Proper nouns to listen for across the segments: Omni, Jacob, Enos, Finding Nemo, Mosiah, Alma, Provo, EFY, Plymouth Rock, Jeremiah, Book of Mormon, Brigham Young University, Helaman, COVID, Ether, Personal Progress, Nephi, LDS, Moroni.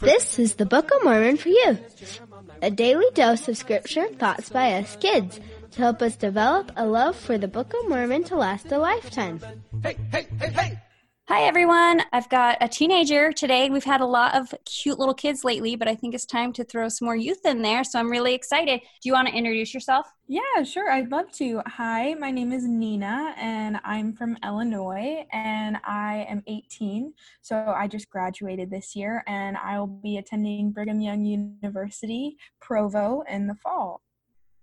This is the Book of Mormon for you, a daily dose of scripture and thoughts by us kids to help us develop a love for the Book of Mormon to last a lifetime. Hey! Hi, everyone. I've got a teenager today. We've had a lot of cute little kids lately, but I think it's time to throw some more youth in there, so I'm really excited. Do you want to introduce yourself? Yeah, sure. I'd love to. Hi, my name is Nina, and I'm from Illinois, and I am 18, so I just graduated this year, and I will be attending Brigham Young University, Provo, in the fall.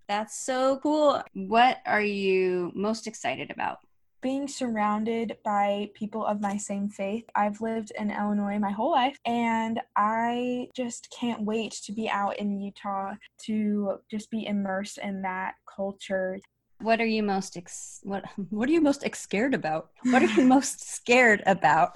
That's so cool. What are you most excited about? Being surrounded by people of my same faith. I've lived in Illinois my whole life, and I just can't wait to be out in Utah to just be immersed in that culture. What are you most What are you most scared about?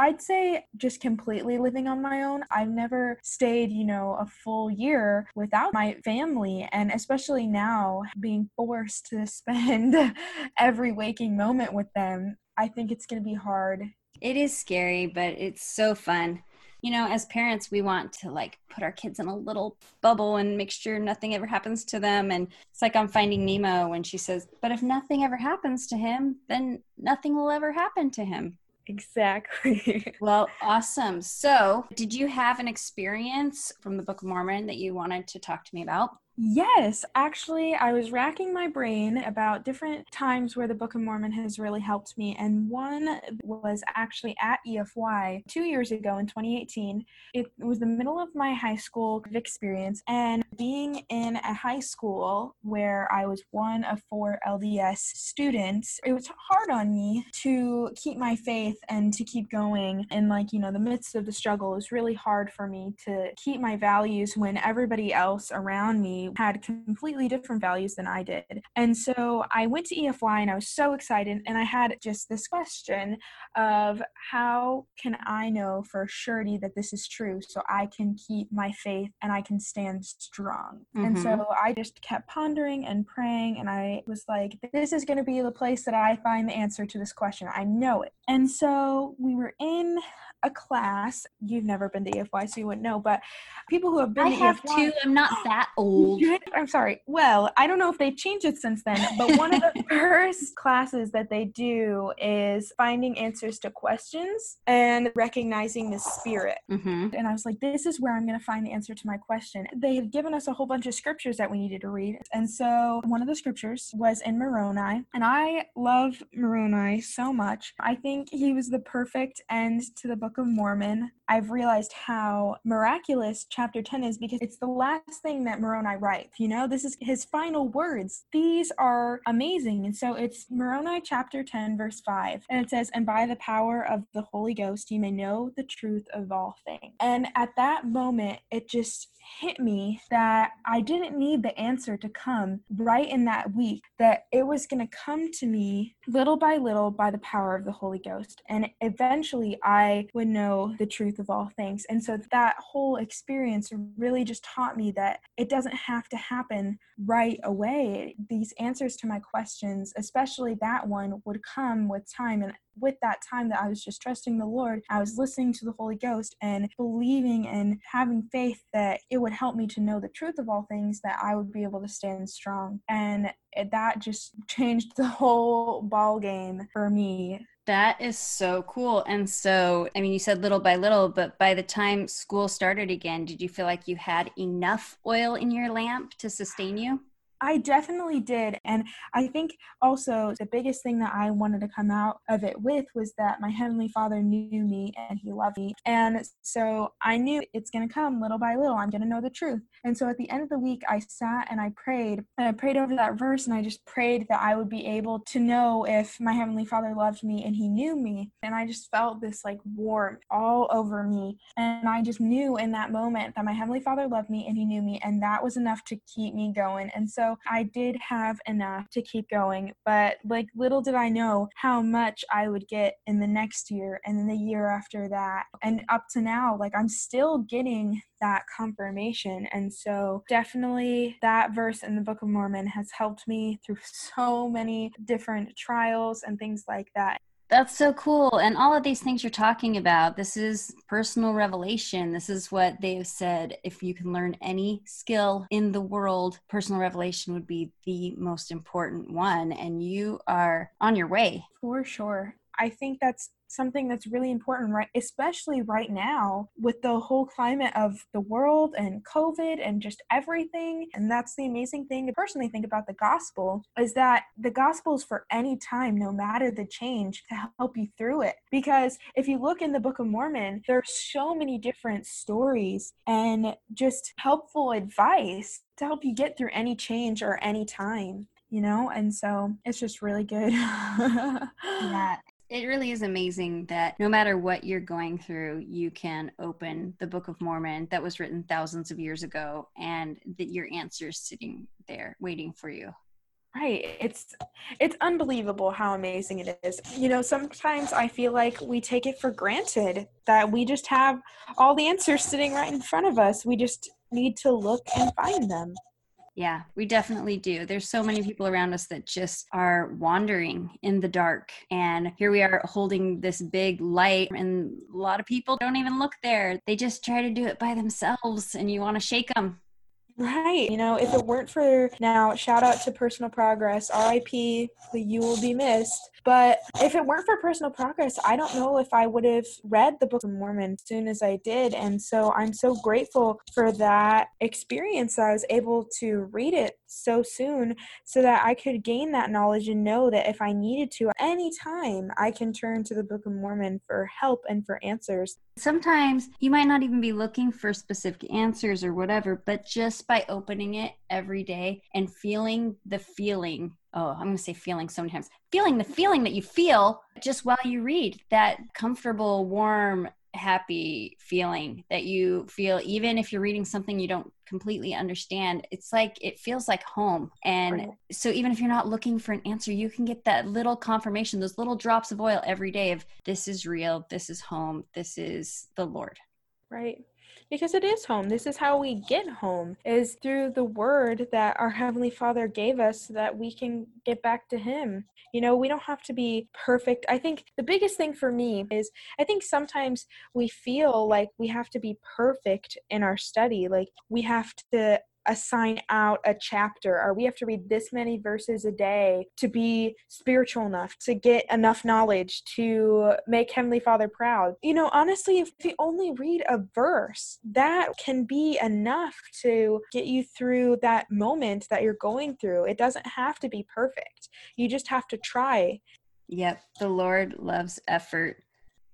I'd say just completely living on my own. I've never stayed, a full year without my family. And especially now being forced to spend every waking moment with them, I think it's going to be hard. It is scary, but it's so fun. As parents, we want to put our kids in a little bubble and make sure nothing ever happens to them. And it's like on Finding Nemo when she says, but if nothing ever happens to him, then nothing will ever happen to him. Exactly. Well, awesome. So did you have an experience from the Book of Mormon that you wanted to talk to me about? Yes. Actually, I was racking my brain about different times where the Book of Mormon has really helped me. And one was actually at EFY 2 years ago in 2018. It was the middle of my high school experience. And being in a high school where I was one of four LDS students, it was hard on me to keep my faith and to keep going. And the midst of the struggle, it was really hard for me to keep my values when everybody else around me had completely different values than I did. And so I went to EFY and I was so excited, and I had just this question of how can I know for surety that this is true so I can keep my faith and I can stand strong. Mm-hmm. And so I just kept pondering and praying, and I was like, this is going to be the place that I find the answer to this question. I know it. And so we were in a class. You've never been to EFY, so you wouldn't know, but people who have been to EFY, I'm not that old. I'm sorry. Well, I don't know if they've changed it since then, but one of the first classes that they do is finding answers to questions and recognizing the spirit. Mm-hmm. And I was like, this is where I'm going to find the answer to my question. They had given us a whole bunch of scriptures that we needed to read. And so one of the scriptures was in Moroni, and I love Moroni so much. I think he was the perfect end to the Book of Mormon. I've realized how miraculous chapter 10 is because it's the last thing that Moroni writes. This is his final words. These are amazing. And so it's Moroni chapter 10, verse 5. And it says, and by the power of the Holy Ghost, you may know the truth of all things. And at that moment, it just hit me that I didn't need the answer to come right in that week, that it was going to come to me little by little by the power of the Holy Ghost. And eventually I would know the truth of all things. And so that whole experience really just taught me that it doesn't have to happen right away. These answers to my questions, especially that one, would come with time. And with that time that I was just trusting the Lord, I was listening to the Holy Ghost and believing and having faith that it would help me to know the truth of all things, that I would be able to stand strong. And that just changed the whole ball game for me. That is so cool. And so, you said little by little, but by the time school started again, did you feel like you had enough oil in your lamp to sustain you? I definitely did. And I think also the biggest thing that I wanted to come out of it with was that my Heavenly Father knew me and He loved me. And so I knew it's going to come little by little. I'm going to know the truth. And so at the end of the week, I sat and I prayed over that verse, and I just prayed that I would be able to know if my Heavenly Father loved me and He knew me. And I just felt this warmth all over me. And I just knew in that moment that my Heavenly Father loved me and He knew me. And that was enough to keep me going. And so I did have enough to keep going, but little did I know how much I would get in the next year and then the year after that. And up to now, I'm still getting that confirmation. And so definitely that verse in the Book of Mormon has helped me through so many different trials and things like that. That's so cool. And all of these things you're talking about, this is personal revelation. This is what they've said. If you can learn any skill in the world, personal revelation would be the most important one. And you are on your way. For sure. I think that's something that's really important, right? Especially right now with the whole climate of the world and COVID and just everything. And that's the amazing thing to personally think about the gospel, is that the gospel is for any time, no matter the change, to help you through it. Because if you look in the Book of Mormon, there are so many different stories and just helpful advice to help you get through any change or any time, you know? And so it's just really good. Yeah. It really is amazing that no matter what you're going through, you can open the Book of Mormon that was written thousands of years ago, and that your answer is sitting there waiting for you. Right. It's unbelievable how amazing it is. You know, sometimes I feel like we take it for granted that we just have all the answers sitting right in front of us. We just need to look and find them. Yeah, we definitely do. There's so many people around us that just are wandering in the dark. And here we are holding this big light, and a lot of people don't even look there. They just try to do it by themselves, and you want to shake them. Right. You know, if it weren't for, now, shout out to Personal Progress, RIP, you will be missed. But if it weren't for Personal Progress, I don't know if I would have read the Book of Mormon as soon as I did. And so I'm so grateful for that experience, that I was able to read it so soon so that I could gain that knowledge and know that if I needed to, any time I can turn to the Book of Mormon for help and for answers. Sometimes you might not even be looking for specific answers or whatever, but just by opening it every day and feeling the feeling. Oh, I'm going to say feeling sometimes. Feeling the feeling that you feel just while you read, that comfortable, warm, happy feeling that you feel, even if you're reading something you don't completely understand. It's like, it feels like home. And so even if you're not looking for an answer, you can get that little confirmation, those little drops of oil every day of this is real, this is home, this is the Lord. Right. Because it is home. This is how we get home, is through the word that our Heavenly Father gave us so that we can get back to him. You know, we don't have to be perfect. I think the biggest thing for me is, I think sometimes we feel like we have to be perfect in our study. Like we have to assign out a chapter, or we have to read this many verses a day to be spiritual enough, to get enough knowledge, to make Heavenly Father proud. You know, honestly, if you only read a verse, that can be enough to get you through that moment that you're going through. It doesn't have to be perfect. You just have to try. Yep. The Lord loves effort.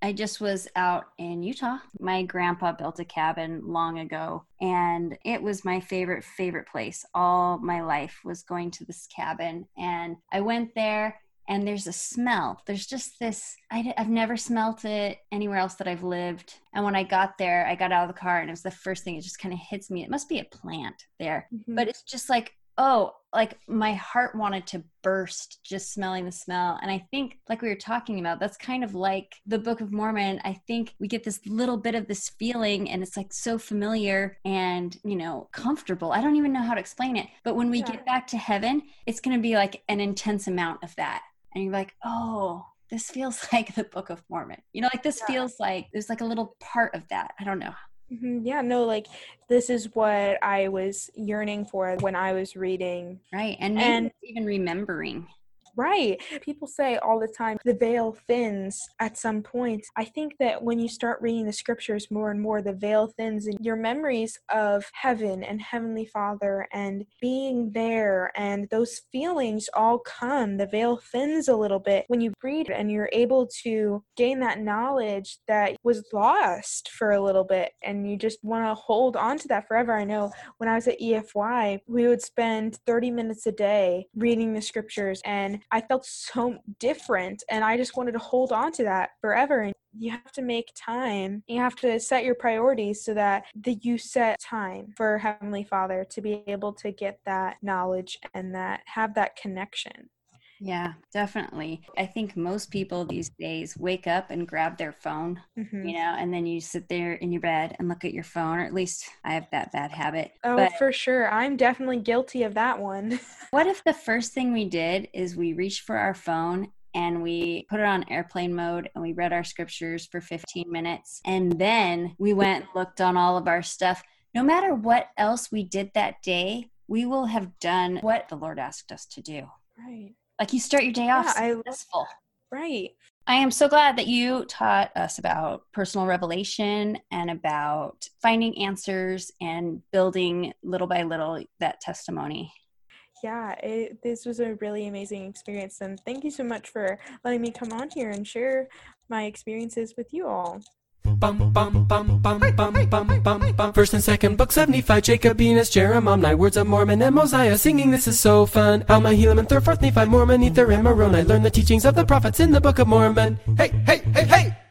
I just was out in Utah. My grandpa built a cabin long ago, and it was my favorite place. All my life was going to this cabin, and I went there, and there's a smell. There's just this, I've never smelt it anywhere else that I've lived. And when I got there, I got out of the car, and it was the first thing, it just kind of hits me. It must be a plant there, but it's just like, oh, like my heart wanted to burst just smelling the smell. And I think, like we were talking about, that's kind of like the Book of Mormon. I think we get this little bit of this feeling, and it's like so familiar and, you know, comfortable. I don't even know how to explain it. But when we get back to heaven, it's going to be like an intense amount of that. And you're like, oh, this feels like the Book of Mormon. You know, like this feels like there's like a little part of that. I don't know. Yeah, no, like this is what I was yearning for when I was reading. Right. And even remembering. Right. People say all the time, the veil thins at some point. I think that when you start reading the scriptures more and more, the veil thins, and your memories of heaven and Heavenly Father and being there and those feelings all come. The veil thins a little bit when you read, and you're able to gain that knowledge that was lost for a little bit, and you just want to hold on to that forever. I know when I was at EFY, we would spend 30 minutes a day reading the scriptures, and I felt so different, and I just wanted to hold on to that forever. And you have to make time. You have to set your priorities so that you set time for Heavenly Father to be able to get that knowledge and that have that connection. Yeah, definitely. I think most people these days wake up and grab their phone, you know, and then you sit there in your bed and look at your phone, or at least I have that bad habit. Oh, but for sure. I'm definitely guilty of that one. What if the first thing we did is we reached for our phone and we put it on airplane mode and we read our scriptures for 15 minutes. And then we went and looked on all of our stuff. No matter what else we did that day, we will have done what the Lord asked us to do. Right. Like you start your day off successful. Right. I am so glad that you taught us about personal revelation and about finding answers and building little by little that testimony. Yeah, this was a really amazing experience. And thank you so much for letting me come on here and share my experiences with you all. First and second books of Nephi, Jacob, Enos, Jeremiah, Omni, words of Mormon, and Mosiah. Singing, this is so fun. Alma, Helaman, third, fourth, Nephi, Mormon, Ether, and Moroni. Learn the teachings of the prophets in the Book of Mormon. Hey, hey, hey, hey!